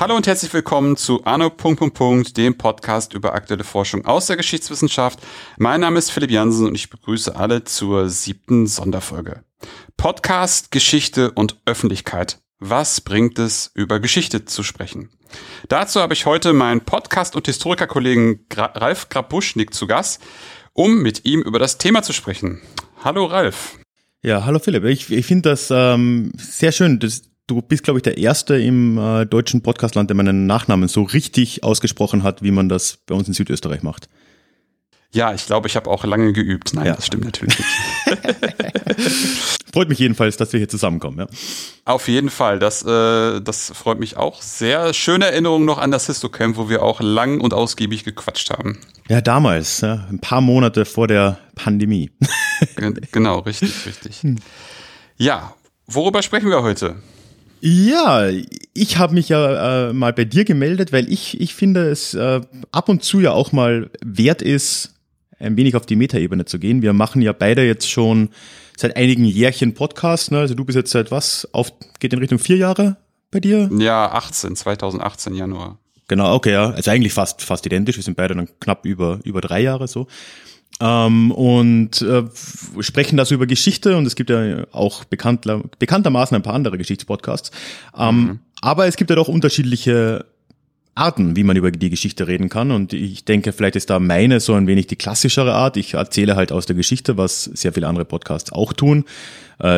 Hallo und herzlich willkommen zu Arno Punkt Punkt Punkt, dem Podcast über aktuelle Forschung aus der Geschichtswissenschaft. Mein Name ist Philipp Janssen und ich begrüße alle zur 7. Sonderfolge. Podcast, Geschichte und Öffentlichkeit. Was bringt es, über Geschichte zu sprechen? Dazu habe ich heute meinen Podcast- und Historikerkollegen Ralf Grabuschnik zu Gast, um mit ihm über das Thema zu sprechen. Hallo Ralf. Ja, hallo Philipp. Ich finde das sehr schön. Du bist, glaube ich, der Erste im deutschen Podcastland, der meinen Nachnamen so richtig ausgesprochen hat, wie man das bei uns in Südösterreich macht. Ja, ich glaube, ich habe auch lange geübt. Nein, ja. Das stimmt natürlich nicht. Freut mich jedenfalls, dass wir hier zusammenkommen. Ja. Auf jeden Fall, das freut mich auch sehr. Schöne Erinnerung noch an das Histocamp, wo wir auch lang und ausgiebig gequatscht haben. Ja, damals, ja, ein paar Monate vor der Pandemie. Genau, richtig, richtig. Ja, worüber sprechen wir heute? Ja, ich habe mich ja mal bei dir gemeldet, weil ich finde, es ab und zu ja auch mal wert ist, ein wenig auf die Metaebene zu gehen. Wir machen ja beide jetzt schon seit einigen Jährchen Podcast, ne? Also du bist jetzt seit was? Geht in Richtung 4 Jahre bei dir? Ja, 2018 Januar. Genau, okay, ja. Also eigentlich fast identisch. Wir sind beide dann knapp über 3 Jahre so. Und sprechen das über Geschichte und es gibt ja auch bekanntermaßen ein paar andere Geschichtspodcasts. Aber es gibt ja doch unterschiedliche Arten, wie man über die Geschichte reden kann und ich denke, vielleicht ist da meine so ein wenig die klassischere Art. Ich erzähle halt aus der Geschichte, was sehr viele andere Podcasts auch tun.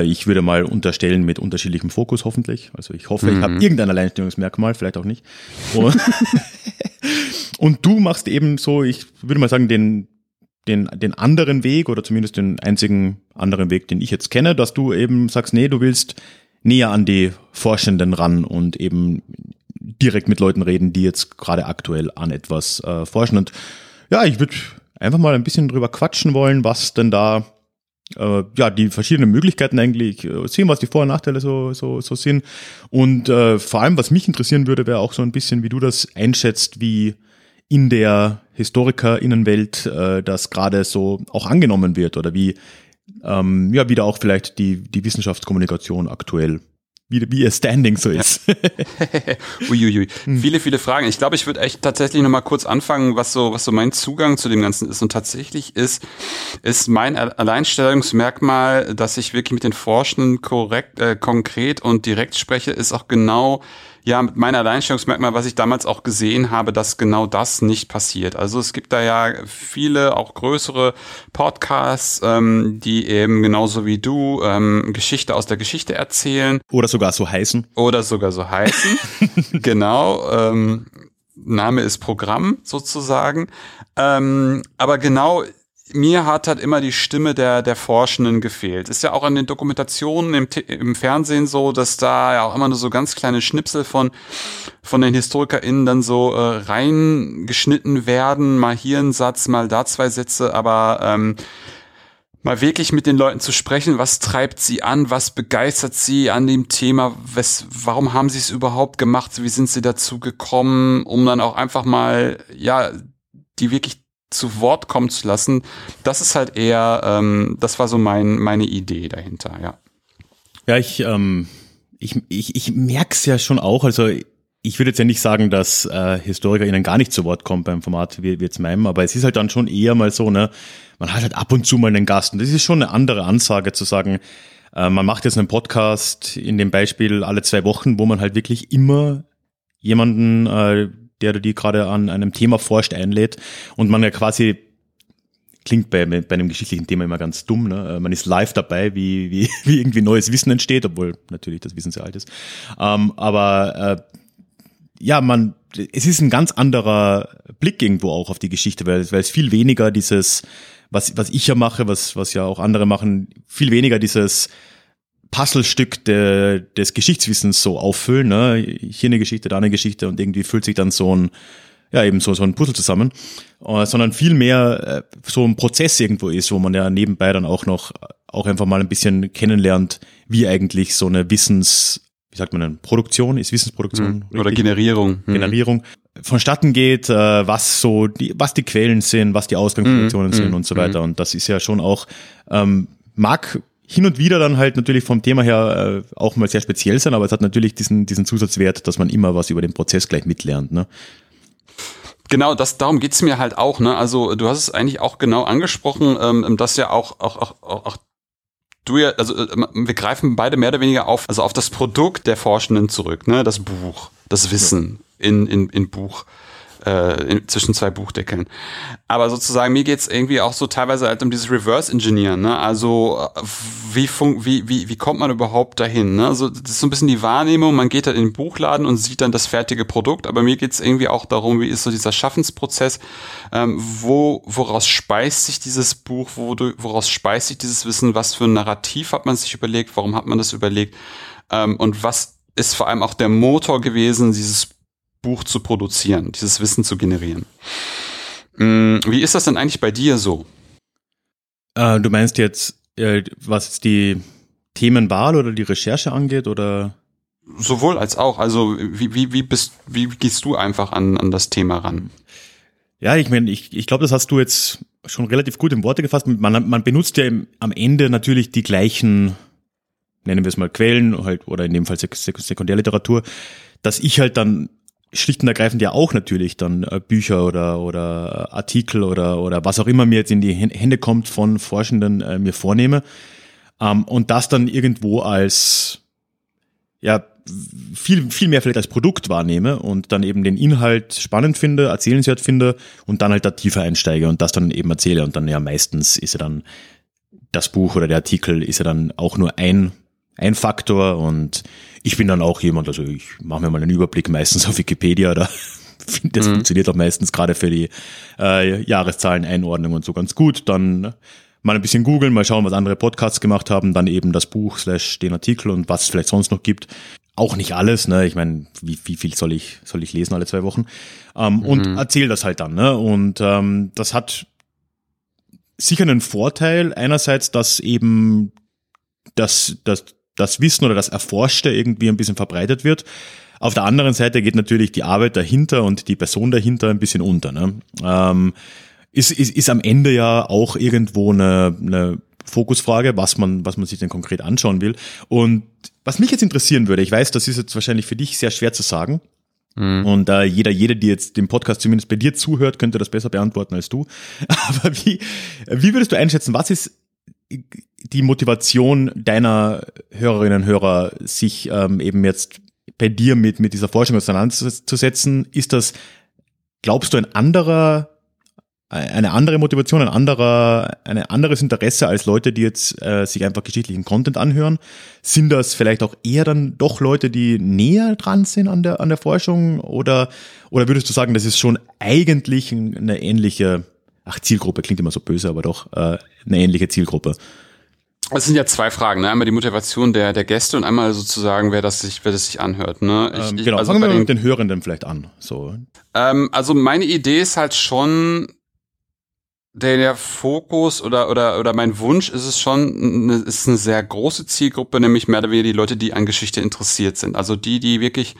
Ich würde mal unterstellen mit unterschiedlichem Fokus hoffentlich. Also ich hoffe, ich habe irgendein Alleinstellungsmerkmal, vielleicht auch nicht. Und du machst eben so, ich würde mal sagen, den anderen Weg oder zumindest den einzigen anderen Weg, den ich jetzt kenne, dass du eben sagst, nee, du willst näher an die Forschenden ran und eben direkt mit Leuten reden, die jetzt gerade aktuell an etwas forschen. Und ja, ich würde einfach mal ein bisschen drüber quatschen wollen, was denn da die verschiedenen Möglichkeiten eigentlich sehen, was die Vor- und Nachteile so sind. Und vor allem, was mich interessieren würde, wäre auch so ein bisschen, wie du das einschätzt, wie in der HistorikerInnenwelt das gerade so auch angenommen wird oder wie wieder auch vielleicht die Wissenschaftskommunikation aktuell, wie ihr Standing so ist. Uiuiui. Viele Fragen. Ich glaube, ich würde echt tatsächlich nochmal kurz anfangen, was so mein Zugang zu dem Ganzen ist. Und tatsächlich ist mein Alleinstellungsmerkmal, dass ich wirklich mit den Forschenden konkret und direkt spreche, ist auch genau mit meinem Alleinstellungsmerkmal, was ich damals auch gesehen habe, dass genau das nicht passiert. Also es gibt da ja viele, auch größere Podcasts, die eben genauso wie du Geschichte aus der Geschichte erzählen. Oder sogar so heißen. Genau. Name ist Programm sozusagen. Aber genau, mir hat halt immer die Stimme der Forschenden gefehlt. Ist ja auch in den Dokumentationen im Fernsehen so, dass da ja auch immer nur so ganz kleine Schnipsel von den HistorikerInnen dann so reingeschnitten werden. Mal hier ein Satz, mal da 2 Sätze, aber mal wirklich mit den Leuten zu sprechen, was treibt sie an, was begeistert sie an dem Thema, warum haben sie es überhaupt gemacht, wie sind sie dazu gekommen, um dann auch einfach mal die wirklich zu Wort kommen zu lassen, das ist halt eher, das war so meine Idee dahinter, ja. Ja, ich merk's ja schon auch, also ich würde jetzt ja nicht sagen, dass HistorikerInnen gar nicht zu Wort kommen beim Format wie jetzt meinem, aber es ist halt dann schon eher mal so, ne, man hat halt ab und zu mal einen Gast und das ist schon eine andere Ansage zu sagen, man macht jetzt einen Podcast in dem Beispiel alle 2 Wochen, wo man halt wirklich immer jemanden der oder die gerade an einem Thema forscht, einlädt und man ja quasi, klingt bei einem geschichtlichen Thema immer ganz dumm, ne? Man ist live dabei, wie irgendwie neues Wissen entsteht, obwohl natürlich das Wissen sehr alt ist. Es ist ein ganz anderer Blick irgendwo auch auf die Geschichte, weil es viel weniger dieses, was ich ja mache, was ja auch andere machen, viel weniger dieses Puzzlestück des Geschichtswissens so auffüllen, ne? Hier eine Geschichte, da eine Geschichte und irgendwie füllt sich dann so ein Puzzle zusammen, sondern viel mehr so ein Prozess irgendwo ist, wo man ja nebenbei dann auch einfach mal ein bisschen kennenlernt, wie eigentlich so eine Produktion, ist Wissensproduktion. Oder Generierung. vonstatten geht, was die Quellen sind, was die Ausgangspositionen sind und so weiter. Und das ist ja schon auch, mag hin und wieder dann halt natürlich vom Thema her auch mal sehr speziell sein, aber es hat natürlich diesen Zusatzwert, dass man immer was über den Prozess gleich mitlernt, ne? Genau, darum geht's mir halt auch, ne? Also du hast es eigentlich auch genau angesprochen, dass ja auch du ja, also wir greifen beide mehr oder weniger auf das Produkt der Forschenden zurück, ne? Das Buch, das Wissen in Buch. Zwischen zwei Buchdeckeln. Aber sozusagen, mir geht's irgendwie auch so teilweise halt um dieses Reverse-Engineering, ne? Also wie kommt man überhaupt dahin, ne? Also das ist so ein bisschen die Wahrnehmung, man geht halt in den Buchladen und sieht dann das fertige Produkt, aber mir geht's irgendwie auch darum, wie ist so dieser Schaffensprozess, woraus speist sich dieses Buch, woraus speist sich dieses Wissen, was für ein Narrativ hat man sich überlegt, warum hat man das überlegt, und was ist vor allem auch der Motor gewesen, dieses Buch zu produzieren, dieses Wissen zu generieren. Wie ist das denn eigentlich bei dir so? Du meinst jetzt, was die Themenwahl oder die Recherche angeht, oder? Sowohl als auch. Also wie gehst du einfach an das Thema ran? Ja, ich meine, ich glaube, das hast du jetzt schon relativ gut in Worte gefasst. Man benutzt ja am Ende natürlich die gleichen, nennen wir es mal Quellen, halt, oder in dem Fall Sekundärliteratur, dass ich halt dann schlicht und ergreifend ja auch natürlich dann Bücher oder Artikel oder was auch immer mir jetzt in die Hände kommt von Forschenden mir vornehme, und das dann irgendwo als ja viel mehr vielleicht als Produkt wahrnehme und dann eben den Inhalt spannend finde, erzählenswert finde und dann halt da tiefer einsteige und das dann eben erzähle, und dann ja meistens ist ja dann das Buch oder der Artikel ist ja dann auch nur ein Faktor, und ich bin dann auch jemand, also ich mache mir mal einen Überblick meistens auf Wikipedia, da das funktioniert auch meistens gerade für die Jahreszahlen-Einordnung und so ganz gut. Dann mal ein bisschen googeln, mal schauen, was andere Podcasts gemacht haben, dann eben das Buch / den Artikel und was es vielleicht sonst noch gibt. Auch nicht alles, ne? Ich meine, wie viel soll ich lesen alle 2 Wochen? Und erzähl das halt dann, ne? Und das hat sicher einen Vorteil, einerseits, dass eben das Wissen oder das Erforschte irgendwie ein bisschen verbreitet wird. Auf der anderen Seite geht natürlich die Arbeit dahinter und die Person dahinter ein bisschen unter, ne? Ist am Ende ja auch irgendwo eine Fokusfrage, was man sich denn konkret anschauen will. Und was mich jetzt interessieren würde, ich weiß, das ist jetzt wahrscheinlich für dich sehr schwer zu sagen. Und jede, die jetzt den Podcast zumindest bei dir zuhört, könnte das besser beantworten als du. Aber wie würdest du einschätzen, was ist die Motivation deiner Hörerinnen und Hörer, sich eben jetzt bei dir mit dieser Forschung auseinanderzusetzen? Ist das, glaubst du, eine andere Motivation, ein anderes Interesse als Leute, die jetzt sich einfach geschichtlichen Content anhören? Sind das vielleicht auch eher dann doch Leute, die näher dran sind an der Forschung? Oder würdest du sagen, das ist schon eigentlich eine ähnliche, Zielgruppe klingt immer so böse, aber doch eine ähnliche Zielgruppe? Es sind ja 2 Fragen, ne? Einmal die Motivation der Gäste und einmal sozusagen, wer das sich anhört, ne? Genau, also fangen wir mit den Hörenden vielleicht an. So. Also meine Idee ist halt schon, der Fokus oder mein Wunsch ist es schon, ist eine sehr große Zielgruppe, nämlich mehr oder weniger die Leute, die an Geschichte interessiert sind. Also die wirklich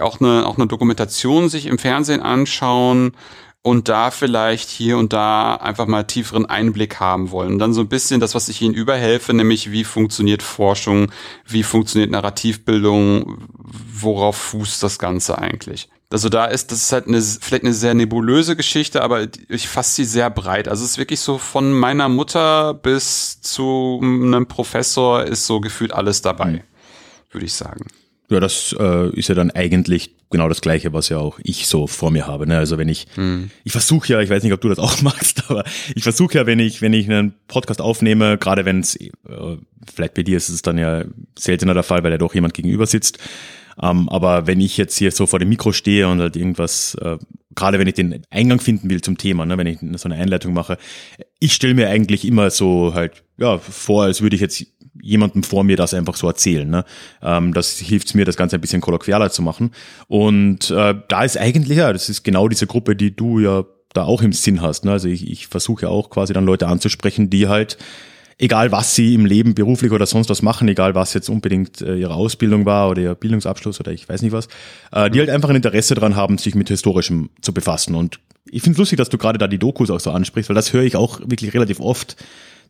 auch eine Dokumentation sich im Fernsehen anschauen und da vielleicht hier und da einfach mal tieferen Einblick haben wollen. Und dann so ein bisschen das, was ich ihnen überhelfe, nämlich wie funktioniert Forschung, wie funktioniert Narrativbildung, worauf fußt das Ganze eigentlich. Also das ist halt vielleicht eine sehr nebulöse Geschichte, aber ich fasse sie sehr breit. Also es ist wirklich so von meiner Mutter bis zu einem Professor ist so gefühlt alles dabei, würde ich sagen. Ja, das ist ja dann eigentlich genau das Gleiche, was ja auch ich so vor mir habe, ne? Also wenn ich versuche ja, ich weiß nicht, ob du das auch machst, aber ich versuche ja, wenn ich einen Podcast aufnehme, gerade wenn es, vielleicht bei dir ist es dann ja seltener der Fall, weil ja doch jemand gegenüber sitzt, aber wenn ich jetzt hier so vor dem Mikro stehe und halt irgendwas, gerade wenn ich den Eingang finden will zum Thema, ne? Wenn ich so eine Einleitung mache, ich stelle mir eigentlich immer so halt ja vor, als würde ich jetzt jemandem vor mir das einfach so erzählen, ne? Das hilft mir, das Ganze ein bisschen kolloquialer zu machen. Und da ist eigentlich, ja, das ist genau diese Gruppe, die du ja da auch im Sinn hast, ne? Also ich versuche ja auch quasi dann Leute anzusprechen, die halt egal was sie im Leben beruflich oder sonst was machen, egal was jetzt unbedingt ihre Ausbildung war oder ihr Bildungsabschluss oder ich weiß nicht was, die halt einfach ein Interesse daran haben, sich mit Historischem zu befassen. Und ich finde es lustig, dass du gerade da die Dokus auch so ansprichst, weil das höre ich auch wirklich relativ oft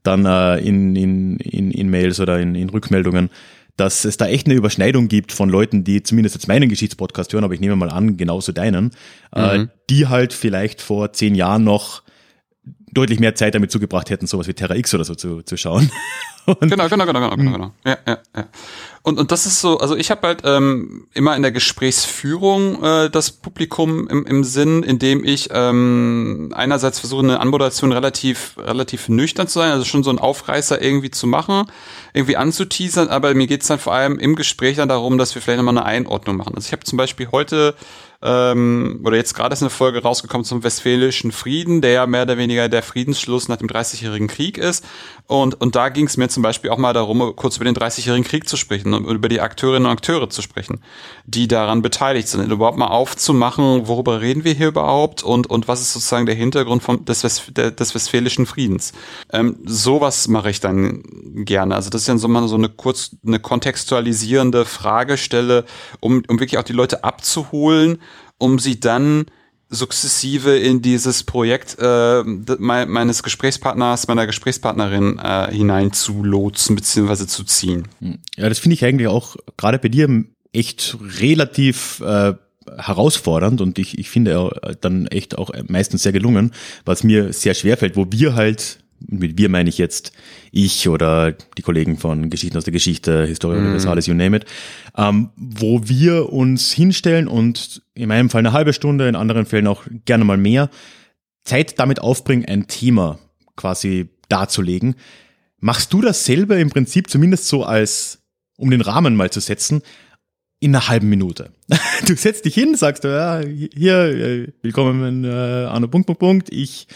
dann in Mails oder in Rückmeldungen, dass es da echt eine Überschneidung gibt von Leuten, die zumindest jetzt meinen Geschichtspodcast hören, aber ich nehme mal an, genauso deinen, die halt vielleicht vor 10 Jahren noch deutlich mehr Zeit damit zugebracht hätten, sowas wie Terra X oder so zu schauen. Genau. Ja. Und das ist so, also ich habe halt immer in der Gesprächsführung das Publikum im Sinn, indem ich einerseits versuche, eine Anmoderation relativ nüchtern zu sein, also schon so einen Aufreißer irgendwie zu machen, irgendwie anzuteasern, aber mir geht's dann vor allem im Gespräch dann darum, dass wir vielleicht nochmal eine Einordnung machen. Also ich habe zum Beispiel heute oder jetzt gerade ist eine Folge rausgekommen zum Westfälischen Frieden, der ja mehr oder weniger der Friedensschluss nach dem Dreißigjährigen Krieg ist. Und da ging es mir zum Beispiel auch mal darum, kurz über den Dreißigjährigen Krieg zu sprechen und über die Akteurinnen und Akteure zu sprechen, die daran beteiligt sind. Und überhaupt mal aufzumachen, worüber reden wir hier überhaupt und was ist sozusagen der Hintergrund des Westfälischen Friedens. Sowas mache ich dann gerne. Also das ist dann so mal so eine kontextualisierende Frage stelle, um wirklich auch die Leute abzuholen, um sie dann sukzessive in dieses Projekt meines Gesprächspartners, meiner Gesprächspartnerin hinein zu lotsen bzw. zu ziehen. Ja, das finde ich eigentlich auch gerade bei dir echt relativ herausfordernd und ich finde dann echt auch meistens sehr gelungen, was mir sehr schwerfällt, wo wir halt, mit wir meine ich jetzt ich oder die Kollegen von Geschichten aus der Geschichte, Historia Universalis, you name it, wo wir uns hinstellen und in meinem Fall eine halbe Stunde, in anderen Fällen auch gerne mal mehr, Zeit damit aufbringen, ein Thema quasi darzulegen. Machst du dasselbe im Prinzip, zumindest so als, um den Rahmen mal zu setzen, in einer halben Minute? Du setzt dich hin, sagst, ja, hier, willkommen, Arno Punkt Punkt Punkt, ich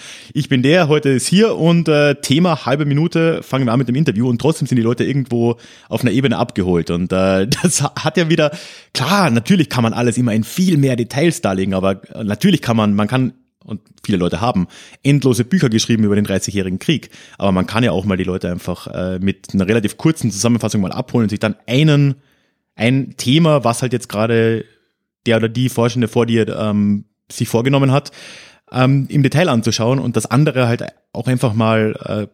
bin der, heute ist hier und Thema halbe Minute, fangen wir an mit dem Interview und trotzdem sind die Leute irgendwo auf einer Ebene abgeholt und das hat ja wieder, klar, natürlich kann man alles immer in viel mehr Details darlegen, aber natürlich kann man kann, und viele Leute haben endlose Bücher geschrieben über den 30-jährigen Krieg, aber man kann ja auch mal die Leute einfach mit einer relativ kurzen Zusammenfassung mal abholen und sich dann ein Thema, was halt jetzt gerade der oder die Forschende vor dir sich vorgenommen hat, im Detail anzuschauen und das andere halt auch einfach mal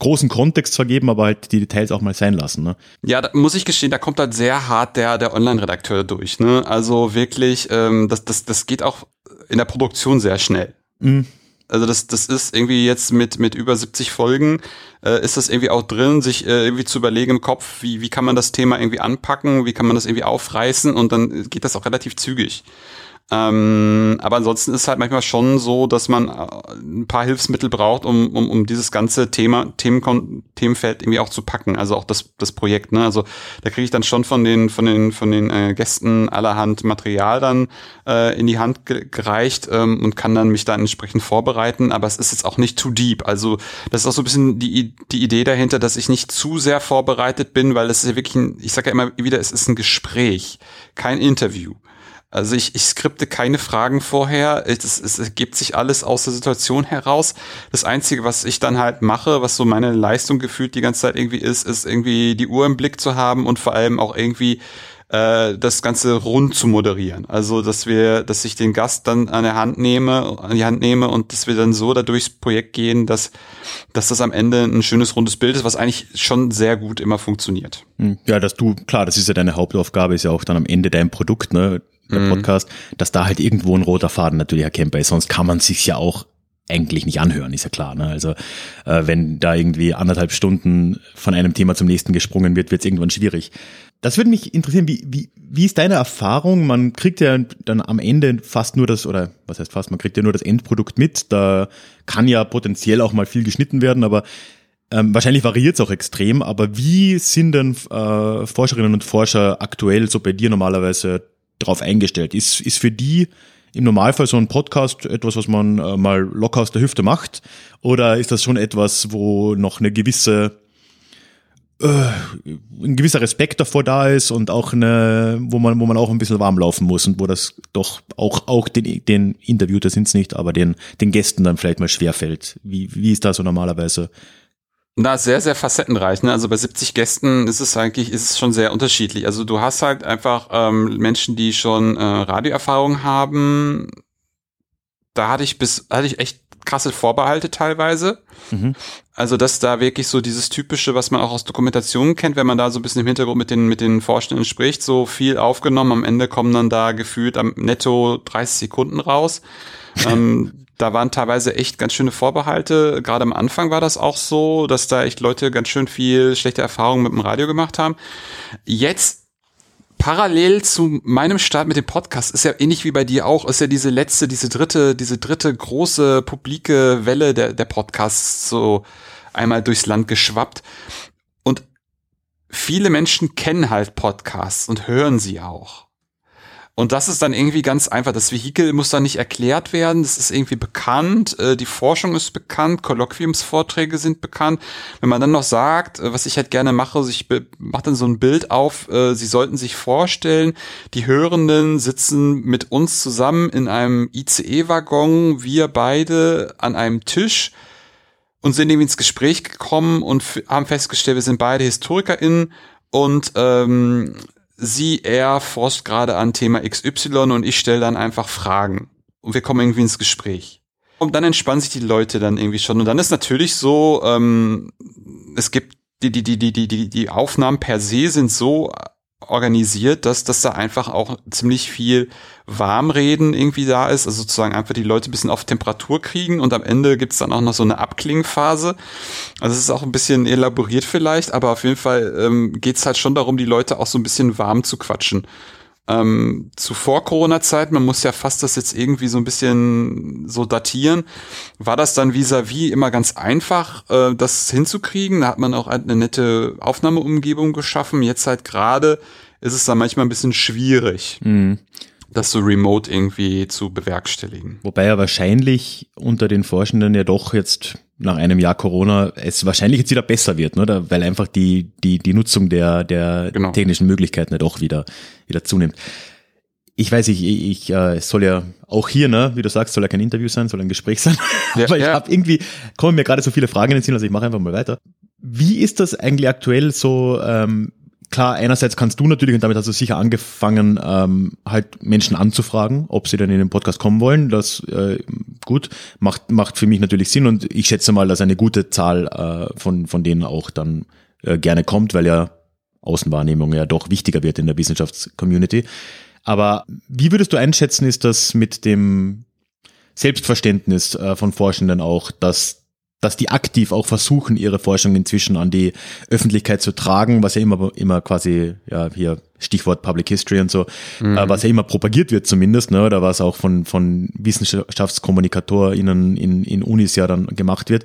großen Kontext vergeben, aber halt die Details auch mal sein lassen. Ne? Ja, da muss ich gestehen, da kommt halt sehr hart der Online-Redakteur durch. Ne? Also wirklich, das geht auch in der Produktion sehr schnell. Mhm. Also das ist irgendwie jetzt mit über 70 Folgen, ist das irgendwie auch drin, sich irgendwie zu überlegen im Kopf, wie kann man das Thema irgendwie anpacken, wie kann man das irgendwie aufreißen und dann geht das auch relativ zügig. Aber ansonsten ist halt manchmal schon so, dass man ein paar Hilfsmittel braucht, um dieses ganze Themenfeld irgendwie auch zu packen. Also auch das Projekt, ne? Also da kriege ich dann schon von den Gästen allerhand Material dann in die Hand gereicht und kann dann mich dann entsprechend vorbereiten. Aber es ist jetzt auch nicht too deep. Also das ist auch so ein bisschen die Idee dahinter, dass ich nicht zu sehr vorbereitet bin, weil es ist ja wirklich ich sage ja immer wieder, es ist ein Gespräch, kein Interview. Also ich skripte keine Fragen vorher, es ergibt sich alles aus der Situation heraus. Das Einzige, was ich dann halt mache, was so meine Leistung gefühlt die ganze Zeit irgendwie ist irgendwie die Uhr im Blick zu haben und vor allem auch irgendwie das Ganze rund zu moderieren. Also dass ich den Gast dann an die Hand nehme und dass wir dann so da durchs Projekt gehen, dass das am Ende ein schönes rundes Bild ist, was eigentlich schon sehr gut immer funktioniert. Ja, das ist ja deine Hauptaufgabe, ist ja auch dann am Ende dein Produkt, ne? Der Podcast, dass da halt irgendwo ein roter Faden natürlich erkennbar ist, sonst kann man sich's ja auch eigentlich nicht anhören, ist ja klar. Ne? Also wenn da irgendwie 1,5 Stunden von einem Thema zum nächsten gesprungen wird, wird's irgendwann schwierig. Das würde mich interessieren, wie ist deine Erfahrung? Man kriegt ja dann am Ende fast nur man kriegt ja nur das Endprodukt mit, da kann ja potenziell auch mal viel geschnitten werden, aber wahrscheinlich variiert es auch extrem, aber wie sind denn Forscherinnen und Forscher aktuell so bei dir normalerweise drauf eingestellt? Ist für die im Normalfall so ein Podcast etwas, was man mal locker aus der Hüfte macht? Oder ist das schon etwas, wo noch ein gewisser Respekt davor da ist und auch wo man auch ein bisschen warm laufen muss und wo das doch auch den Interviewter sind's nicht, aber den Gästen dann vielleicht mal schwerfällt? Wie ist da so normalerweise Na, sehr, sehr facettenreich, ne? Also bei 70 Gästen ist es schon sehr unterschiedlich. Also du hast halt einfach Menschen, die schon Radioerfahrung haben. Da hatte ich echt krasse Vorbehalte teilweise. Mhm. Also dass da wirklich so dieses Typische, was man auch aus Dokumentationen kennt, wenn man da so ein bisschen im Hintergrund mit den Forschenden spricht, so viel aufgenommen, am Ende kommen dann da gefühlt am netto 30 Sekunden raus. Da waren teilweise echt ganz schöne Vorbehalte. Gerade am Anfang war das auch so, dass da echt Leute ganz schön viel schlechte Erfahrungen mit dem Radio gemacht haben. Jetzt parallel zu meinem Start mit dem Podcast ist ja ähnlich wie bei dir auch, ist ja diese dritte große publike Welle der Podcasts so einmal durchs Land geschwappt. Und viele Menschen kennen halt Podcasts und hören sie auch. Und das ist dann irgendwie ganz einfach. Das Vehikel muss dann nicht erklärt werden. Das ist irgendwie bekannt. Die Forschung ist bekannt. Kolloquiumsvorträge sind bekannt. Wenn man dann noch sagt, was ich halt gerne mache, ich mache dann so ein Bild auf. Sie sollten sich vorstellen, die Hörenden sitzen mit uns zusammen in einem ICE-Waggon. Wir beide an einem Tisch und sind irgendwie ins Gespräch gekommen und haben festgestellt, wir sind beide HistorikerInnen und er forscht gerade an Thema XY und ich stelle dann einfach Fragen. Und wir kommen irgendwie ins Gespräch. Und dann entspannen sich die Leute dann irgendwie schon. Und dann ist natürlich so, es gibt die Aufnahmen per se sind so organisiert, dass da einfach auch ziemlich viel Warmreden irgendwie da ist, also sozusagen einfach die Leute ein bisschen auf Temperatur kriegen und am Ende gibt's dann auch noch so eine Abklingphase. Also es ist auch ein bisschen elaboriert vielleicht, aber auf jeden Fall geht's halt schon darum, die Leute auch so ein bisschen warm zu quatschen. Zu Vor-Corona-Zeit, man muss ja fast das jetzt irgendwie so ein bisschen so datieren, war das dann vis-à-vis immer ganz einfach, das hinzukriegen. Da hat man auch eine nette Aufnahmeumgebung geschaffen. Jetzt halt gerade ist es dann manchmal ein bisschen schwierig, das so remote irgendwie zu bewerkstelligen. Wobei ja wahrscheinlich unter den Forschenden ja doch jetzt nach einem Jahr Corona es wahrscheinlich jetzt wieder besser wird, ne? Weil einfach die Nutzung der genau. technischen Möglichkeiten ja doch wieder zunimmt. Ich weiß nicht, es soll ja auch hier, ne, wie du sagst, soll ja kein Interview sein, soll ein Gespräch sein. Ja, aber ich habe irgendwie, kommen mir gerade so viele Fragen in den Sinn, also ich mache einfach mal weiter. Wie ist das eigentlich aktuell so, klar, einerseits kannst du natürlich, und damit hast du sicher angefangen, halt Menschen anzufragen, ob sie dann in den Podcast kommen wollen. Das gut, macht für mich natürlich Sinn und ich schätze mal, dass eine gute Zahl von denen auch dann gerne kommt, weil ja Außenwahrnehmung ja doch wichtiger wird in der Wissenschaftscommunity. Aber wie würdest du einschätzen, ist das mit dem Selbstverständnis von Forschenden auch, dass die aktiv auch versuchen, ihre Forschung inzwischen an die Öffentlichkeit zu tragen, was ja immer quasi, ja, hier Stichwort Public History und so, was ja immer propagiert wird zumindest, ne, oder was auch von WissenschaftskommunikatorInnen in Unis ja dann gemacht wird.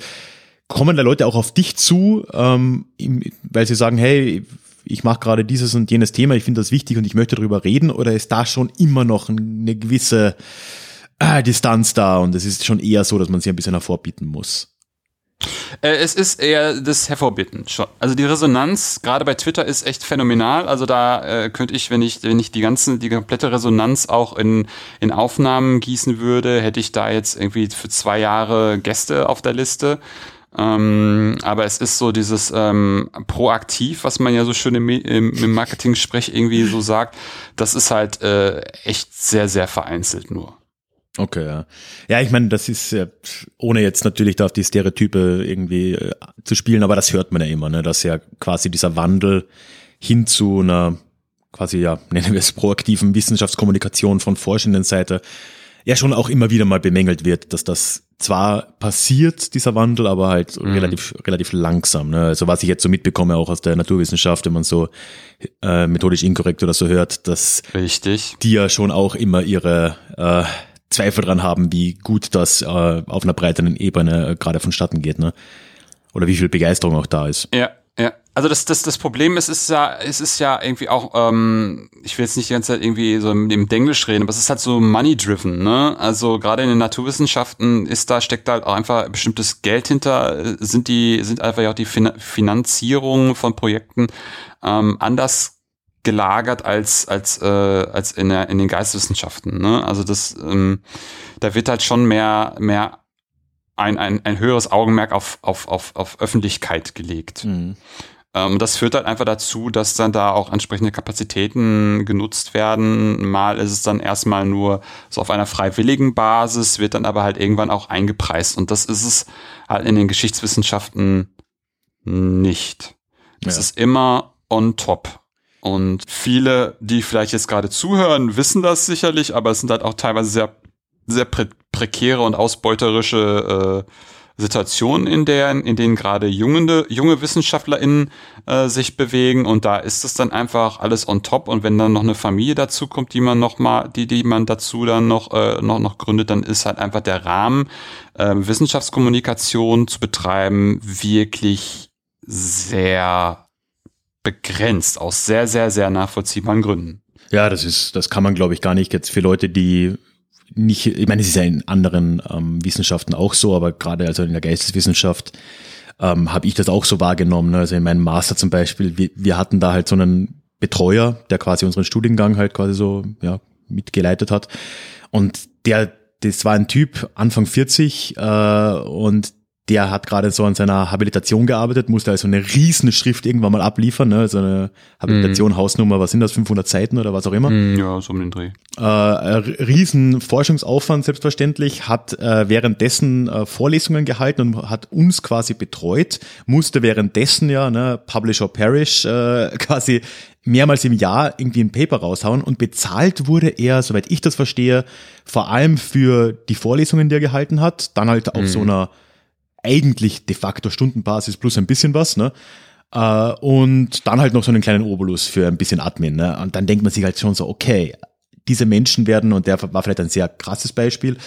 Kommen da Leute auch auf dich zu, weil sie sagen, hey, ich mache gerade dieses und jenes Thema, ich finde das wichtig und ich möchte darüber reden, oder ist da schon immer noch eine gewisse Distanz da und es ist schon eher so, dass man sie ein bisschen hervorbieten muss? Es ist eher das Hervorbitten schon. Also die Resonanz, gerade bei Twitter, ist echt phänomenal. Also da könnte ich, wenn ich die komplette Resonanz auch in Aufnahmen gießen würde, hätte ich da jetzt irgendwie für 2 Jahre Gäste auf der Liste. Aber es ist so dieses proaktiv, was man ja so schön im Marketing-Sprech irgendwie so sagt, das ist halt echt sehr, sehr vereinzelt nur. Okay, ja. Ja, ich meine, das ist, ohne jetzt natürlich da auf die Stereotype irgendwie zu spielen, aber das hört man ja immer, ne, dass ja quasi dieser Wandel hin zu einer quasi, ja, nennen wir es proaktiven Wissenschaftskommunikation von forschenden Seite ja schon auch immer wieder mal bemängelt wird, dass das zwar passiert, dieser Wandel, aber halt relativ langsam, ne? Also was ich jetzt so mitbekomme, auch aus der Naturwissenschaft, wenn man so methodisch inkorrekt oder so hört, dass die ja schon auch immer ihre Zweifel dran haben, wie gut das auf einer breiteren Ebene gerade vonstatten geht, ne? Oder wie viel Begeisterung auch da ist. Ja, ja. Also das Problem ist, es ist ja irgendwie auch, ich will jetzt nicht die ganze Zeit irgendwie so im Denglisch reden, aber es ist halt so money-driven, ne? Also gerade in den Naturwissenschaften steckt da halt auch einfach bestimmtes Geld hinter, sind einfach ja auch die Finanzierung von Projekten anders gelagert als in den Geisteswissenschaften, ne? Also das da wird halt schon mehr ein höheres Augenmerk auf Öffentlichkeit gelegt. Mhm. Das führt halt einfach dazu, dass dann da auch entsprechende Kapazitäten genutzt werden. Mal ist es dann erstmal nur so auf einer freiwilligen Basis, wird dann aber halt irgendwann auch eingepreist. Und das ist es halt in den Geschichtswissenschaften nicht. Das ist immer on top. Und viele, die vielleicht jetzt gerade zuhören, wissen das sicherlich, aber es sind halt auch teilweise sehr, sehr prekäre und ausbeuterische Situationen, in denen gerade junge WissenschaftlerInnen sich bewegen, und da ist es dann einfach alles on top, und wenn dann noch eine Familie dazu kommt, die man dazu dann noch gründet, dann ist halt einfach der Rahmen, Wissenschaftskommunikation zu betreiben, wirklich sehr begrenzt, aus sehr, sehr, sehr nachvollziehbaren Gründen. Ja, das kann man, glaube ich, gar nicht jetzt für Leute, die nicht, ich meine, es ist ja in anderen Wissenschaften auch so, aber gerade also in der Geisteswissenschaft habe ich das auch so wahrgenommen. Ne? Also in meinem Master zum Beispiel, wir hatten da halt so einen Betreuer, der quasi unseren Studiengang halt quasi so mitgeleitet hat. Und das war ein Typ, Anfang 40, und der hat gerade so an seiner Habilitation gearbeitet, musste also eine Riesenschrift irgendwann mal abliefern, ne? So eine Habilitation, Hausnummer, was sind das, 500 Seiten oder was auch immer. Ja, so um den Dreh. Riesen Forschungsaufwand, selbstverständlich, hat währenddessen Vorlesungen gehalten und hat uns quasi betreut, musste währenddessen Publish or Perish quasi mehrmals im Jahr irgendwie ein Paper raushauen, und bezahlt wurde er, soweit ich das verstehe, vor allem für die Vorlesungen, die er gehalten hat, dann halt auf so einer eigentlich de facto Stundenbasis plus ein bisschen was, ne? Und dann halt noch so einen kleinen Obolus für ein bisschen Admin, ne? Und dann denkt man sich halt schon so, okay, diese Menschen werden, und der war vielleicht ein sehr krasses Beispiel,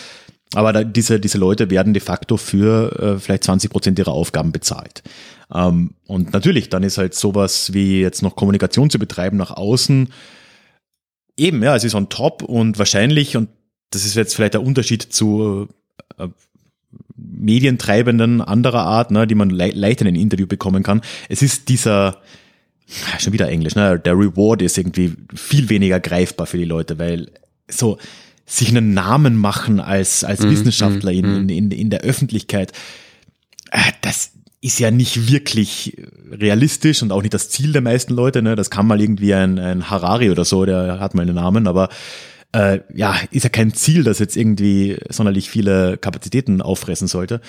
aber diese Leute werden de facto für vielleicht 20% ihrer Aufgaben bezahlt. Und natürlich, dann ist halt sowas wie jetzt noch Kommunikation zu betreiben nach außen, eben, es ist on top, und wahrscheinlich, und das ist jetzt vielleicht der Unterschied zu Medientreibenden anderer Art, ne, die man leicht in ein Interview bekommen kann. Es ist dieser, schon wieder Englisch, ne, der Reward ist irgendwie viel weniger greifbar für die Leute, weil so sich einen Namen machen als Wissenschaftler in der Öffentlichkeit, das ist ja nicht wirklich realistisch und auch nicht das Ziel der meisten Leute. Ne? Das kann mal irgendwie ein Harari oder so, der hat mal einen Namen, aber ist ja kein Ziel, das jetzt irgendwie sonderlich viele Kapazitäten auffressen sollte.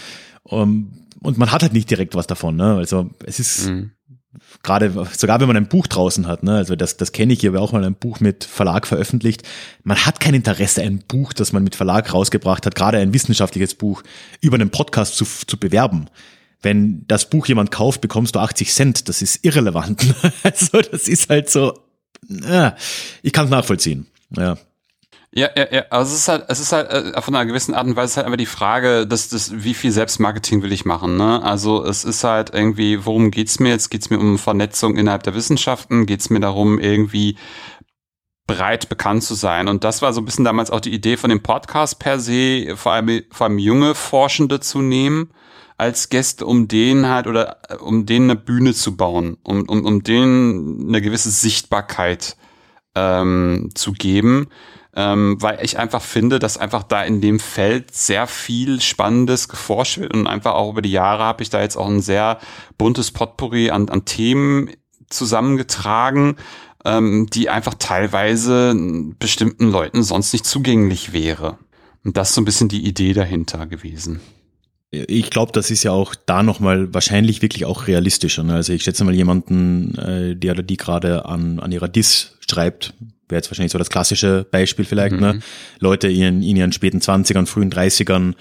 Und man hat halt nicht direkt was davon. Ne? Also es ist gerade, sogar wenn man ein Buch draußen hat, ne? Also das kenne ich, hier, habe auch mal ein Buch mit Verlag veröffentlicht. Man hat kein Interesse, ein Buch, das man mit Verlag rausgebracht hat, gerade ein wissenschaftliches Buch, über einen Podcast zu bewerben. Wenn das Buch jemand kauft, bekommst du 80 Cent. Das ist irrelevant. Also das ist halt so, ich kann es nachvollziehen. Ja. Ja. Also es ist halt von einer gewissen Art und Weise halt einfach die Frage, dass wie viel Selbstmarketing will ich machen, ne? Also es ist halt irgendwie, worum geht's mir jetzt? Geht's mir um Vernetzung innerhalb der Wissenschaften? Geht's mir darum, irgendwie breit bekannt zu sein? Und das war so ein bisschen damals auch die Idee von dem Podcast per se, vor allem junge Forschende zu nehmen als Gäste, um denen eine Bühne zu bauen, um denen eine gewisse Sichtbarkeit zu geben. Weil ich einfach finde, dass einfach da in dem Feld sehr viel Spannendes geforscht wird, und einfach auch über die Jahre habe ich da jetzt auch ein sehr buntes Potpourri an Themen zusammengetragen, die einfach teilweise bestimmten Leuten sonst nicht zugänglich wäre. Und das ist so ein bisschen die Idee dahinter gewesen. Ich glaube, das ist ja auch da nochmal wahrscheinlich wirklich auch realistischer. Ne? Also ich schätze mal jemanden, der oder die gerade an ihrer Diss schreibt, wäre jetzt wahrscheinlich so das klassische Beispiel vielleicht, ne? Leute in ihren späten 20ern, frühen 30ern,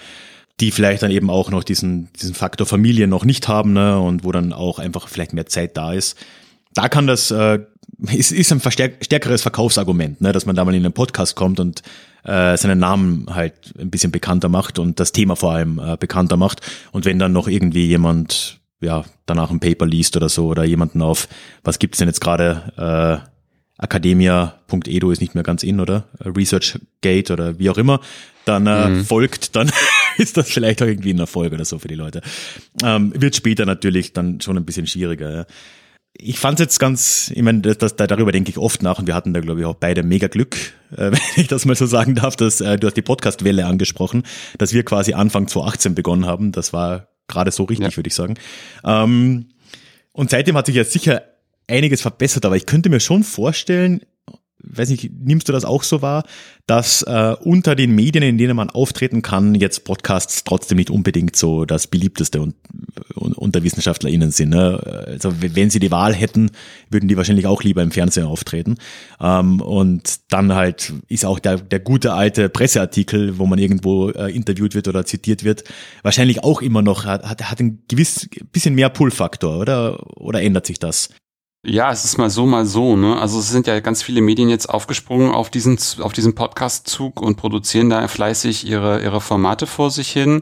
die vielleicht dann eben auch noch diesen Faktor Familie noch nicht haben, ne? Und wo dann auch einfach vielleicht mehr Zeit da ist. Da kann das, ist ein stärkeres Verkaufsargument, ne? Dass man da mal in einen Podcast kommt und seinen Namen halt ein bisschen bekannter macht und das Thema vor allem bekannter macht. Und wenn dann noch irgendwie jemand danach ein Paper liest oder so, oder jemanden auf, was gibt's denn jetzt gerade, academia.edu ist nicht mehr ganz in, oder? ResearchGate oder wie auch immer, dann folgt, dann ist das vielleicht auch irgendwie ein Erfolg oder so für die Leute. Wird später natürlich dann schon ein bisschen schwieriger. Ja. Ich fand es jetzt ganz, ich meine, darüber denke ich oft nach und wir hatten da, glaube ich, auch beide mega Glück, wenn ich das mal so sagen darf, dass du hast die Podcast-Welle angesprochen, dass wir quasi Anfang 2018 begonnen haben. Das war gerade so richtig, würde ich sagen. Und seitdem hat sich ja sicher einiges verbessert, aber ich könnte mir schon vorstellen, weiß nicht, nimmst du das auch so wahr, dass unter den Medien, in denen man auftreten kann, jetzt Podcasts trotzdem nicht unbedingt so das beliebteste unter WissenschaftlerInnen sind. Ne? Also wenn sie die Wahl hätten, würden die wahrscheinlich auch lieber im Fernsehen auftreten. Und dann halt ist auch der gute alte Presseartikel, wo man irgendwo interviewt wird oder zitiert wird, wahrscheinlich auch immer noch, hat ein gewiss bisschen mehr Pull-Faktor, oder ändert sich das? Ja, es ist mal so, ne? Also es sind ja ganz viele Medien jetzt aufgesprungen auf diesen Podcast-Zug und produzieren da fleißig ihre Formate vor sich hin.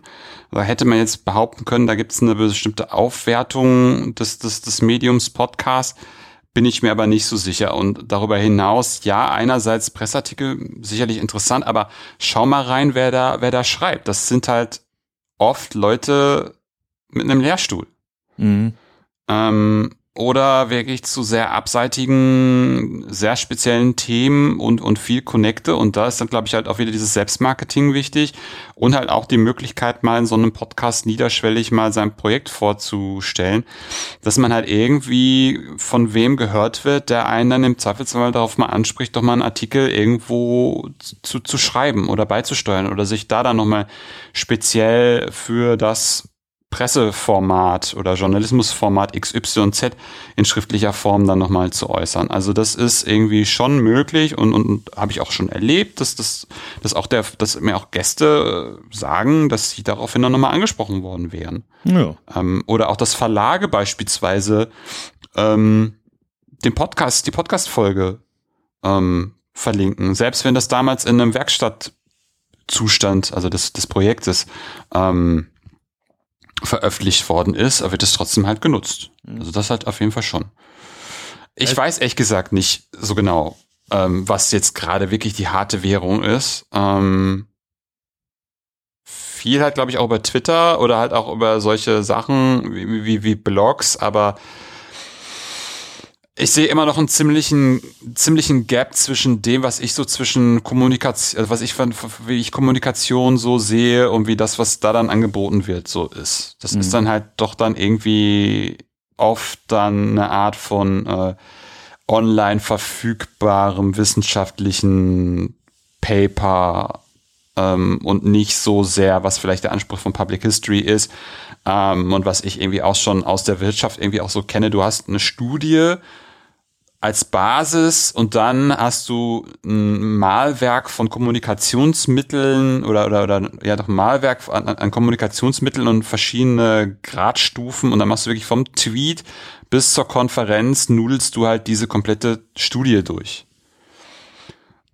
Da hätte man jetzt behaupten können, da gibt's eine bestimmte Aufwertung des Mediums Podcast, bin ich mir aber nicht so sicher. Und darüber hinaus, ja, einerseits Presseartikel, sicherlich interessant, aber schau mal rein, wer da schreibt. Das sind halt oft Leute mit einem Lehrstuhl. Mhm. Oder wirklich zu sehr abseitigen, sehr speziellen Themen und viel Connecte. Und da ist dann, glaube ich, halt auch wieder dieses Selbstmarketing wichtig und halt auch die Möglichkeit, mal in so einem Podcast niederschwellig mal sein Projekt vorzustellen, dass man halt irgendwie von wem gehört wird, der einen dann im Zweifelsfall darauf mal anspricht, doch mal einen Artikel irgendwo zu schreiben oder beizusteuern oder sich da dann nochmal speziell für das Presseformat oder Journalismusformat XYZ in schriftlicher Form dann nochmal zu äußern. Also das ist irgendwie schon möglich und habe ich auch schon erlebt, dass mir auch Gäste sagen, dass sie daraufhin dann nochmal angesprochen worden wären. Ja. Oder auch, dass Verlage beispielsweise die Podcast-Folge verlinken, selbst wenn das damals in einem Werkstattzustand, also des Projektes, veröffentlicht worden ist, aber wird es trotzdem halt genutzt. Also das halt auf jeden Fall schon. Ich weiß ehrlich gesagt nicht so genau, was jetzt gerade wirklich die harte Währung ist. Viel halt, glaube ich, auch über Twitter oder halt auch über solche Sachen wie Blogs, aber ich sehe immer noch einen ziemlichen Gap zwischen dem, was ich so zwischen Kommunikation, also wie ich Kommunikation so sehe und wie das, was da dann angeboten wird, so ist. Das ist dann halt doch dann irgendwie oft dann eine Art von online verfügbarem wissenschaftlichen Paper und nicht so sehr, was vielleicht der Anspruch von Public History ist. Und was ich irgendwie auch schon aus der Wirtschaft irgendwie auch so kenne, du hast eine Studie als Basis und dann hast du ein Malwerk von Kommunikationsmitteln oder Malwerk an Kommunikationsmitteln und verschiedene Gradstufen und dann machst du wirklich vom Tweet bis zur Konferenz nudelst du halt diese komplette Studie durch.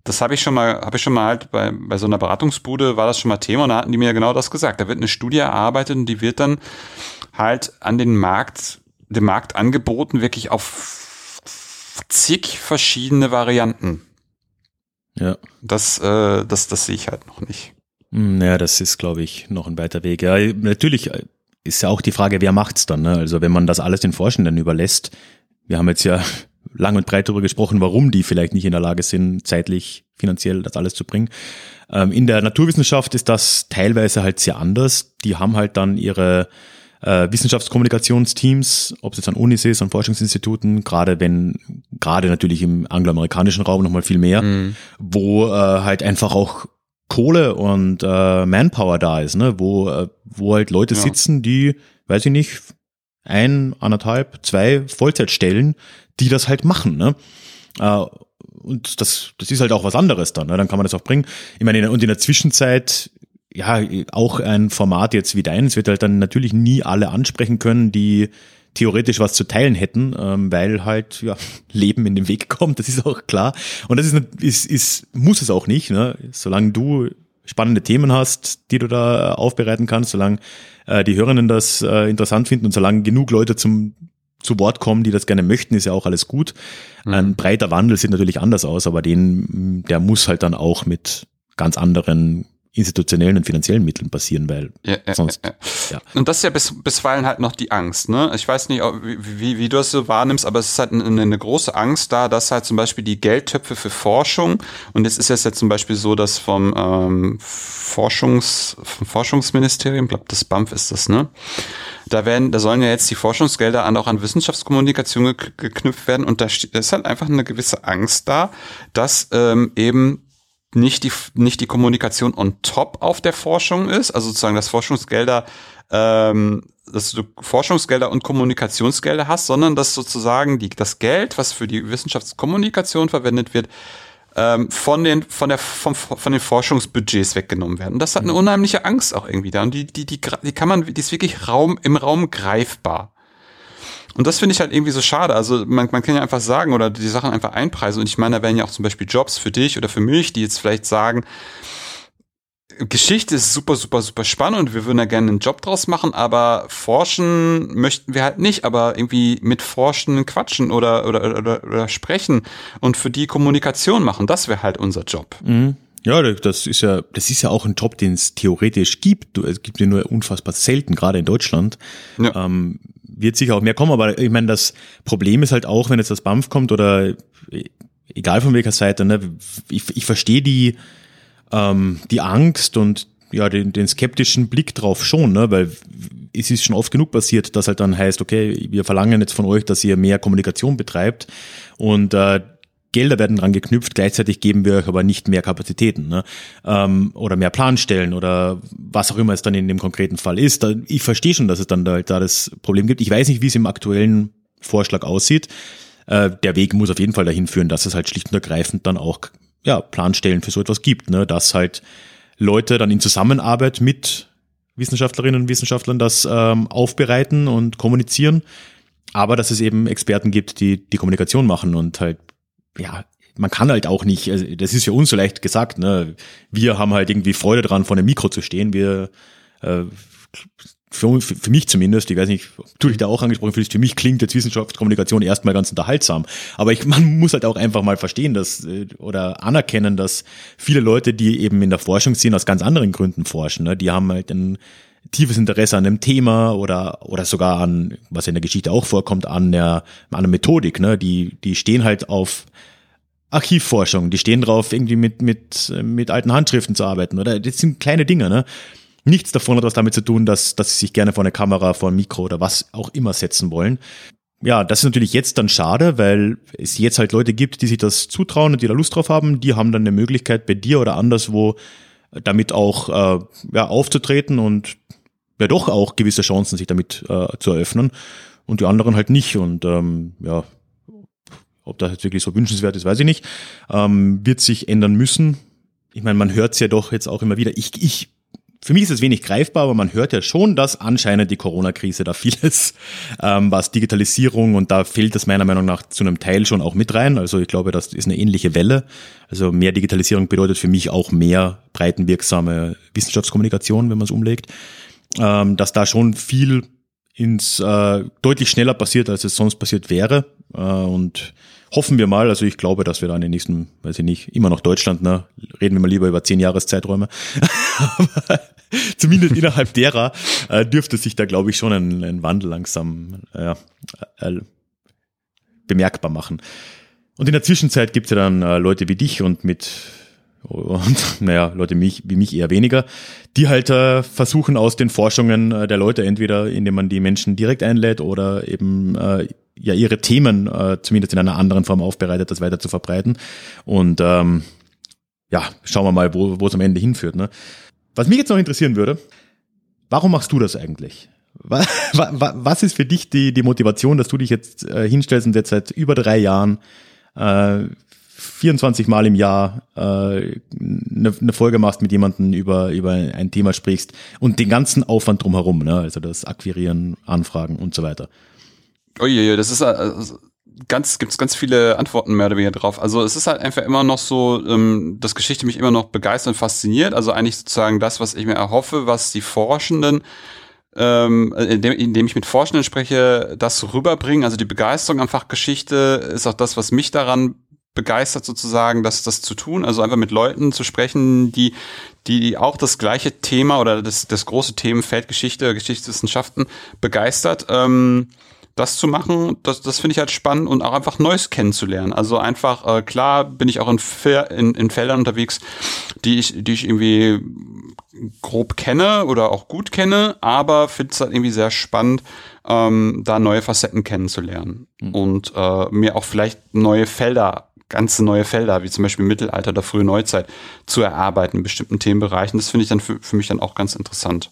Das habe ich schon mal halt bei so einer Beratungsbude war das schon mal Thema und da hatten die mir genau das gesagt. Da wird eine Studie erarbeitet und die wird dann halt an dem Markt angeboten, wirklich auf zig verschiedene Varianten. Ja. Das sehe ich halt noch nicht. Ja, das ist, glaube ich, noch ein weiter Weg. Ja, natürlich ist ja auch die Frage, wer macht's dann? Ne? Also wenn man das alles den Forschenden überlässt, wir haben jetzt ja lang und breit darüber gesprochen, warum die vielleicht nicht in der Lage sind, zeitlich, finanziell das alles zu bringen. In der Naturwissenschaft ist das teilweise halt sehr anders. Die haben halt dann ihre Wissenschaftskommunikationsteams, ob es jetzt an Unis ist, an Forschungsinstituten, gerade natürlich im angloamerikanischen Raum nochmal viel mehr, wo halt einfach auch Kohle und Manpower da ist, ne? Wo halt Leute sitzen, die, weiß ich nicht, 1, 1,5, 2 Vollzeitstellen, die das halt machen, ne? Und das ist halt auch was anderes dann, ne? Dann kann man das auch bringen. Ich meine, und in der Zwischenzeit, ja, auch ein Format jetzt wie deines wird halt dann natürlich nie alle ansprechen können, die theoretisch was zu teilen hätten, weil halt, ja, Leben in den Weg kommt, das ist auch klar. Und das ist muss es auch nicht, ne? Solange du spannende Themen hast, die du da aufbereiten kannst, solange die Hörenden das interessant finden und solange genug Leute zu Wort kommen, die das gerne möchten, ist ja auch alles gut. Ein breiter Wandel sieht natürlich anders aus, aber der muss halt dann auch mit ganz anderen institutionellen und finanziellen Mitteln passieren, weil sonst. Ja. Und das ist ja bisweilen halt noch die Angst, ne? Ich weiß nicht, wie du das so wahrnimmst, aber es ist halt eine große Angst da, dass halt zum Beispiel die Geldtöpfe für Forschung, und es ist jetzt ja zum Beispiel so, dass vom Forschungsministerium, ich glaube, das BAMF ist das, ne? Da sollen ja jetzt die Forschungsgelder auch an Wissenschaftskommunikation geknüpft werden, und da ist halt einfach eine gewisse Angst da, dass eben nicht die Kommunikation on top auf der Forschung ist, also sozusagen, dass Forschungsgelder, dass du Forschungsgelder und Kommunikationsgelder hast, sondern dass sozusagen das Geld, was für die Wissenschaftskommunikation verwendet wird, von den Forschungsbudgets weggenommen werden. Und das hat eine unheimliche Angst auch irgendwie da. Und die kann man, die ist wirklich im Raum greifbar. Und das finde ich halt irgendwie so schade. Also man kann ja einfach sagen oder die Sachen einfach einpreisen. Und ich meine, da wären ja auch zum Beispiel Jobs für dich oder für mich, die jetzt vielleicht sagen, Geschichte ist super, super, super spannend und wir würden da gerne einen Job draus machen, aber forschen möchten wir halt nicht, aber irgendwie mit Forschenden quatschen oder sprechen und für die Kommunikation machen, das wäre halt unser Job. Mhm. Ja, das ist ja auch ein Job, den es theoretisch gibt. Es gibt den nur unfassbar selten, gerade in Deutschland. Ja. Wird sicher auch mehr kommen, aber ich meine, das Problem ist halt auch, wenn jetzt das BAMF kommt oder egal von welcher Seite, ne, ich verstehe die Angst und ja den skeptischen Blick drauf schon, ne, weil es ist schon oft genug passiert, dass halt dann heißt, okay, wir verlangen jetzt von euch, dass ihr mehr Kommunikation betreibt und Gelder werden dran geknüpft, gleichzeitig geben wir euch aber nicht mehr Kapazitäten, ne? Oder mehr Planstellen oder was auch immer es dann in dem konkreten Fall ist. Ich verstehe schon, dass es dann da das Problem gibt. Ich weiß nicht, wie es im aktuellen Vorschlag aussieht. Der Weg muss auf jeden Fall dahin führen, dass es halt schlicht und ergreifend dann auch ja Planstellen für so etwas gibt, ne? Dass halt Leute dann in Zusammenarbeit mit Wissenschaftlerinnen und Wissenschaftlern das aufbereiten und kommunizieren, aber dass es eben Experten gibt, die Kommunikation machen und halt ja, man kann halt auch nicht, also das ist ja uns so leicht gesagt, ne? Wir haben halt irgendwie Freude dran, vor einem Mikro zu stehen. Wir, für mich zumindest, ich weiß nicht, du dich da auch angesprochen fühlst, für mich klingt jetzt Wissenschaftskommunikation erstmal ganz unterhaltsam. Aber man muss halt auch einfach mal verstehen, dass oder anerkennen, dass viele Leute, die eben in der Forschung sind, aus ganz anderen Gründen forschen, ne? Die haben halt ein tiefes Interesse an einem Thema oder sogar an, was in der Geschichte auch vorkommt, an einer Methodik, ne? Die stehen halt auf Archivforschung, die stehen drauf, irgendwie mit alten Handschriften zu arbeiten, oder? Das sind kleine Dinge, ne? Nichts davon hat was damit zu tun, dass sie sich gerne vor eine Kamera, vor ein Mikro oder was auch immer setzen wollen. Ja, das ist natürlich jetzt dann schade, weil es jetzt halt Leute gibt, die sich das zutrauen und die da Lust drauf haben, die haben dann eine Möglichkeit, bei dir oder anderswo damit auch ja, aufzutreten und ja doch auch gewisse Chancen sich damit zu eröffnen und die anderen halt nicht. Und ja, ob das jetzt wirklich so wünschenswert ist, weiß ich nicht. Wird sich ändern müssen. Ich meine, man hört es ja doch jetzt auch immer wieder. Für mich ist es wenig greifbar, aber man hört ja schon, dass anscheinend die Corona-Krise da vieles, was Digitalisierung und da fehlt das meiner Meinung nach zu einem Teil schon auch mit rein. Also ich glaube, das ist eine ähnliche Welle. Also mehr Digitalisierung bedeutet für mich auch mehr breitenwirksame Wissenschaftskommunikation, wenn man es umlegt. Dass da schon viel deutlich schneller passiert, als es sonst passiert wäre. Und hoffen wir mal, also ich glaube, dass wir da in den nächsten, weiß ich nicht, immer noch Deutschland, ne, reden wir mal lieber über 10 Jahreszeiträume, aber zumindest innerhalb derer dürfte sich da, glaube ich, schon ein Wandel langsam bemerkbar machen. Und in der Zwischenzeit gibt es ja dann Leute wie dich und naja, Leute wie mich eher weniger, die halt versuchen aus den Forschungen der Leute entweder, indem man die Menschen direkt einlädt oder eben ja ihre Themen zumindest in einer anderen Form aufbereitet, das weiter zu verbreiten. Und ja, schauen wir mal, wo es am Ende hinführt, ne? Was mich jetzt noch interessieren würde, warum machst du das eigentlich? Was ist für dich die Motivation, dass du dich jetzt hinstellst und jetzt seit über 3 Jahren 24 Mal im Jahr eine Folge machst, mit jemandem über ein Thema sprichst und den ganzen Aufwand drumherum, ne? Also das Akquirieren, Anfragen und so weiter. Uiuiui, das ist gibt's ganz viele Antworten mehr oder weniger drauf. Also es ist halt einfach immer noch so, dass Geschichte mich immer noch begeistert und fasziniert. Also eigentlich sozusagen das, was ich mir erhoffe, was die Forschenden, indem ich mit Forschenden spreche, das rüberbringen. Also die Begeisterung am Fach Geschichte ist auch das, was mich daran begeistert sozusagen, das zu tun, also einfach mit Leuten zu sprechen, die auch das gleiche Thema oder das große Themenfeld Geschichte, Geschichtswissenschaften begeistert, das zu machen, das finde ich halt spannend und auch einfach Neues kennenzulernen. Also einfach, klar bin ich auch in Feldern unterwegs, die ich irgendwie grob kenne oder auch gut kenne, aber finde es halt irgendwie sehr spannend, da neue Facetten kennenzulernen und mir auch vielleicht ganze neue Felder, wie zum Beispiel Mittelalter oder frühe Neuzeit, zu erarbeiten in bestimmten Themenbereichen. Das finde ich dann für mich dann auch ganz interessant.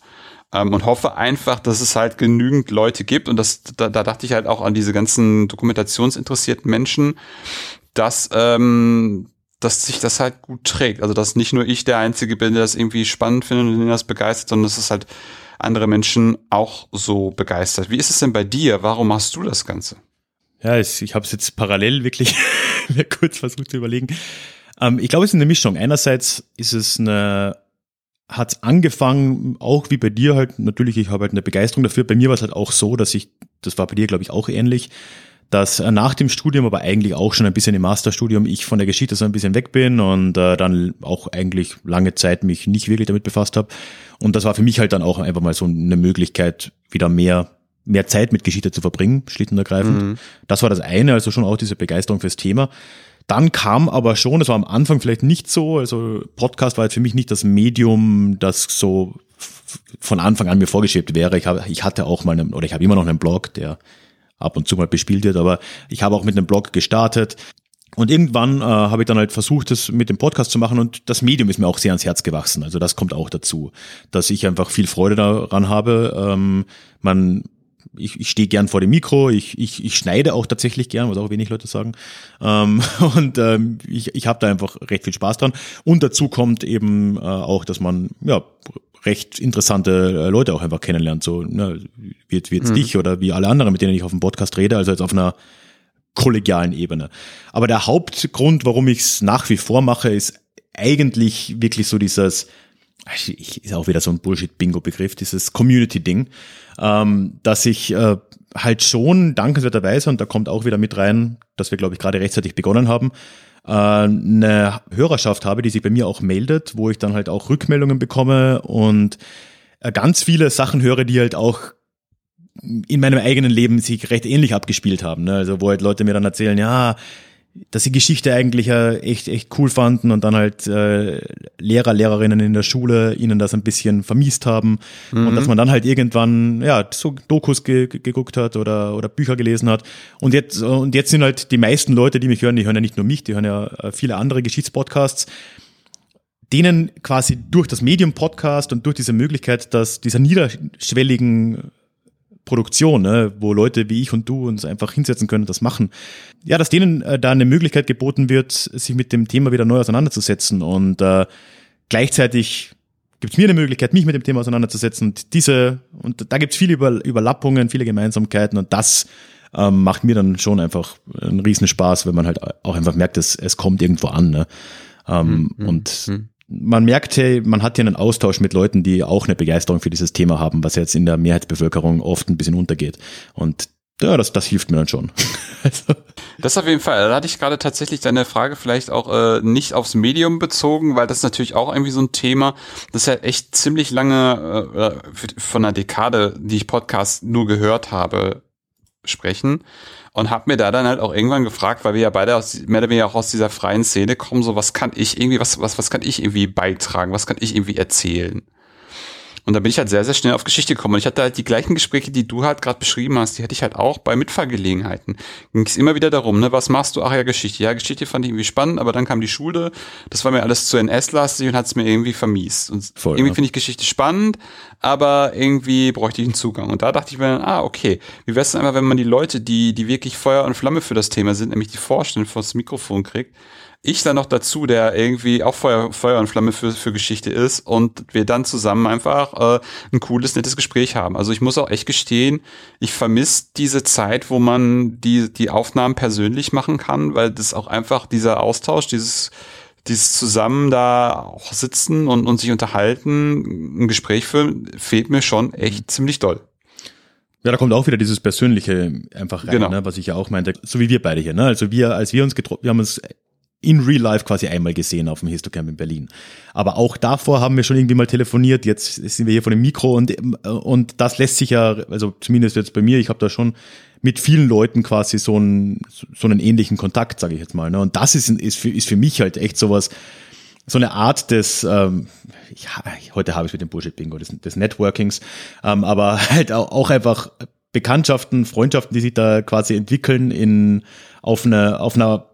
Und hoffe einfach, dass es halt genügend Leute gibt. Und da dachte ich halt auch an diese ganzen dokumentationsinteressierten Menschen, dass sich das halt gut trägt. Also dass nicht nur ich der Einzige bin, der das irgendwie spannend findet und den das begeistert, sondern dass es halt andere Menschen auch so begeistert. Wie ist es denn bei dir? Warum machst du das Ganze? Ja, ich habe es jetzt parallel wirklich mir kurz versucht zu überlegen. Ich glaube, es ist eine Mischung. Einerseits hat es angefangen, auch wie bei dir halt, natürlich, ich habe halt eine Begeisterung dafür. Bei mir war es halt auch so, dass das war bei dir, glaube ich, auch ähnlich, dass nach dem Studium, aber eigentlich auch schon ein bisschen im Masterstudium, ich von der Geschichte so ein bisschen weg bin und dann auch eigentlich lange Zeit mich nicht wirklich damit befasst habe. Und das war für mich halt dann auch einfach mal so eine Möglichkeit, wieder mehr Zeit mit Geschichte zu verbringen, schlicht und ergreifend. Mhm. Das war das eine, also schon auch diese Begeisterung fürs Thema. Dann kam aber schon, das war am Anfang vielleicht nicht so, also Podcast war jetzt für mich nicht das Medium, das so von Anfang an mir vorgeschwebt wäre. Ich habe immer noch einen Blog, der ab und zu mal bespielt wird, aber ich habe auch mit einem Blog gestartet. Und irgendwann habe ich dann halt versucht, das mit dem Podcast zu machen, und das Medium ist mir auch sehr ans Herz gewachsen. Also das kommt auch dazu, dass ich einfach viel Freude daran habe. Ich stehe gern vor dem Mikro, ich schneide auch tatsächlich gern, was auch wenig Leute sagen. Ich habe da einfach recht viel Spaß dran. Und dazu kommt eben auch, dass man ja recht interessante Leute auch einfach kennenlernt, so wie jetzt dich oder wie alle anderen, mit denen ich auf dem Podcast rede, also jetzt auf einer kollegialen Ebene. Aber der Hauptgrund, warum ich es nach wie vor mache, ist eigentlich wirklich so dieses, ist auch wieder so ein Bullshit-Bingo-Begriff, dieses Community-Ding, dass ich halt schon dankenswerterweise, und da kommt auch wieder mit rein, dass wir, glaube ich, gerade rechtzeitig begonnen haben, eine Hörerschaft habe, die sich bei mir auch meldet, wo ich dann halt auch Rückmeldungen bekomme und ganz viele Sachen höre, die halt auch in meinem eigenen Leben sich recht ähnlich abgespielt haben, ne? Also wo halt Leute mir dann erzählen, ja, dass sie Geschichte eigentlich echt cool fanden und dann halt Lehrer, Lehrerinnen in der Schule ihnen das ein bisschen vermiest haben, und dass man dann halt irgendwann ja so Dokus geguckt hat oder Bücher gelesen hat, und jetzt sind halt die meisten Leute, die mich hören, die hören ja nicht nur mich, die hören ja viele andere Geschichtspodcasts, denen quasi durch das Medium Podcast und durch diese Möglichkeit, dass dieser niederschwelligen Produktion, ne, wo Leute wie ich und du uns einfach hinsetzen können und das machen. Ja, dass denen da eine Möglichkeit geboten wird, sich mit dem Thema wieder neu auseinanderzusetzen, und gleichzeitig gibt es mir eine Möglichkeit, mich mit dem Thema auseinanderzusetzen, und da gibt es viele Überlappungen, viele Gemeinsamkeiten, und das macht mir dann schon einfach einen riesen Spaß, wenn man halt auch einfach merkt, es kommt irgendwo an, ne? Man merkt, hey, man hat hier einen Austausch mit Leuten, die auch eine Begeisterung für dieses Thema haben, was jetzt in der Mehrheitsbevölkerung oft ein bisschen untergeht. Und ja, das hilft mir dann schon. Das auf jeden Fall. Da hatte ich gerade tatsächlich deine Frage vielleicht auch nicht aufs Medium bezogen, weil das natürlich auch irgendwie so ein Thema, das ist ja echt ziemlich lange von einer Dekade, die ich Podcast nur gehört habe, sprechen. Und habe mir da dann halt auch irgendwann gefragt, weil wir ja beide mehr oder weniger auch aus dieser freien Szene kommen, so was kann ich irgendwie beitragen, was kann ich irgendwie erzählen? Und da bin ich halt sehr, sehr schnell auf Geschichte gekommen. Und ich hatte halt die gleichen Gespräche, die du halt gerade beschrieben hast, die hatte ich halt auch bei Mitfahrgelegenheiten. Ging es immer wieder darum, ne, was machst du? Ach ja, Geschichte. Ja, Geschichte fand ich irgendwie spannend, aber dann kam die Schule, das war mir alles zu NS-lastig und hat es mir irgendwie vermiest. Und voll, irgendwie, ne? Finde ich Geschichte spannend, aber irgendwie bräuchte ich einen Zugang. Und da dachte ich mir dann, okay, wie wär's denn einfach, wenn man die Leute, die wirklich Feuer und Flamme für das Thema sind, nämlich die Vorstände vor das Mikrofon kriegt, ich dann noch dazu, der irgendwie auch Feuer und Flamme für Geschichte ist, und wir dann zusammen einfach ein cooles, nettes Gespräch haben. Also ich muss auch echt gestehen, ich vermisse diese Zeit, wo man die Aufnahmen persönlich machen kann, weil das auch einfach dieser Austausch, dieses zusammen da auch sitzen und sich unterhalten, ein Gespräch führen, fehlt mir schon echt ziemlich doll. Ja, da kommt auch wieder dieses Persönliche einfach rein, genau. Ne, was ich ja auch meinte, so wie wir beide hier. Ne? Also wir haben uns in Real Life quasi einmal gesehen auf dem Histocamp in Berlin. Aber auch davor haben wir schon irgendwie mal telefoniert, jetzt sind wir hier vor dem Mikro und das lässt sich ja, also zumindest jetzt bei mir, ich habe da schon mit vielen Leuten quasi so einen ähnlichen Kontakt, sage ich jetzt mal. Ne? Und das ist für mich halt echt sowas, so eine Art des, heute habe ich es mit dem Bullshit-Bingo, des Networkings, aber halt auch einfach Bekanntschaften, Freundschaften, die sich da quasi entwickeln auf einer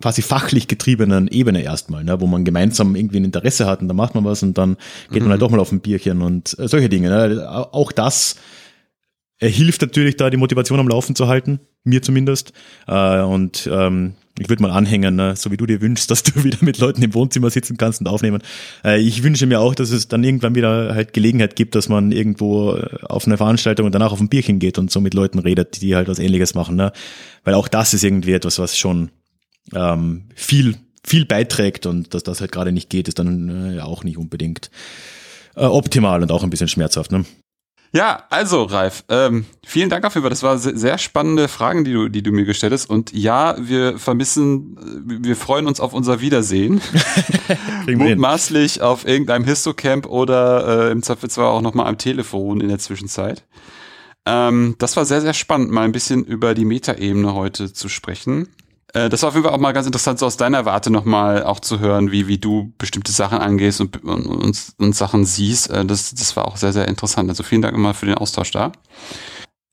quasi fachlich getriebenen Ebene erstmal, ne, wo man gemeinsam irgendwie ein Interesse hat und dann macht man was und dann geht man halt doch mal auf ein Bierchen und solche Dinge. Ne? Auch das hilft natürlich da, die Motivation am Laufen zu halten, mir zumindest. Und ich würde mal anhängen, ne, so wie du dir wünschst, dass du wieder mit Leuten im Wohnzimmer sitzen kannst und aufnehmen. Ich wünsche mir auch, dass es dann irgendwann wieder halt Gelegenheit gibt, dass man irgendwo auf eine Veranstaltung und danach auf ein Bierchen geht und so mit Leuten redet, die halt was Ähnliches machen. Ne? Weil auch das ist irgendwie etwas, was schon viel beiträgt, und dass das halt gerade nicht geht, ist dann ja auch nicht unbedingt optimal und auch ein bisschen schmerzhaft. Ne? Ja, also Ralf, vielen Dank dafür, das waren sehr spannende Fragen, die du mir gestellt hast, und ja, wir freuen uns auf unser Wiedersehen, mutmaßlich auf irgendeinem Histocamp oder im Zweifelsfall auch nochmal am Telefon in der Zwischenzeit. Das war sehr, sehr spannend, mal ein bisschen über die Metaebene heute zu sprechen. Das war auf jeden Fall auch mal ganz interessant, so aus deiner Warte nochmal auch zu hören, wie du bestimmte Sachen angehst und Sachen siehst. Das war auch sehr, sehr interessant. Also vielen Dank immer für den Austausch da.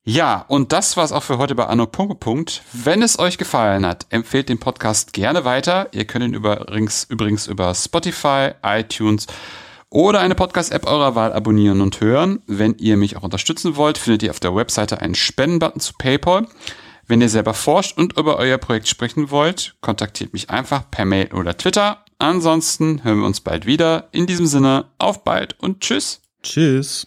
Ja, und das war's auch für heute bei Arno Punkt Punkt. Wenn es euch gefallen hat, empfehlt den Podcast gerne weiter. Ihr könnt ihn übrigens über Spotify, iTunes oder eine Podcast-App eurer Wahl abonnieren und hören. Wenn ihr mich auch unterstützen wollt, findet ihr auf der Webseite einen Spendenbutton zu PayPal. Wenn ihr selber forscht und über euer Projekt sprechen wollt, kontaktiert mich einfach per Mail oder Twitter. Ansonsten hören wir uns bald wieder. In diesem Sinne, auf bald und tschüss. Tschüss.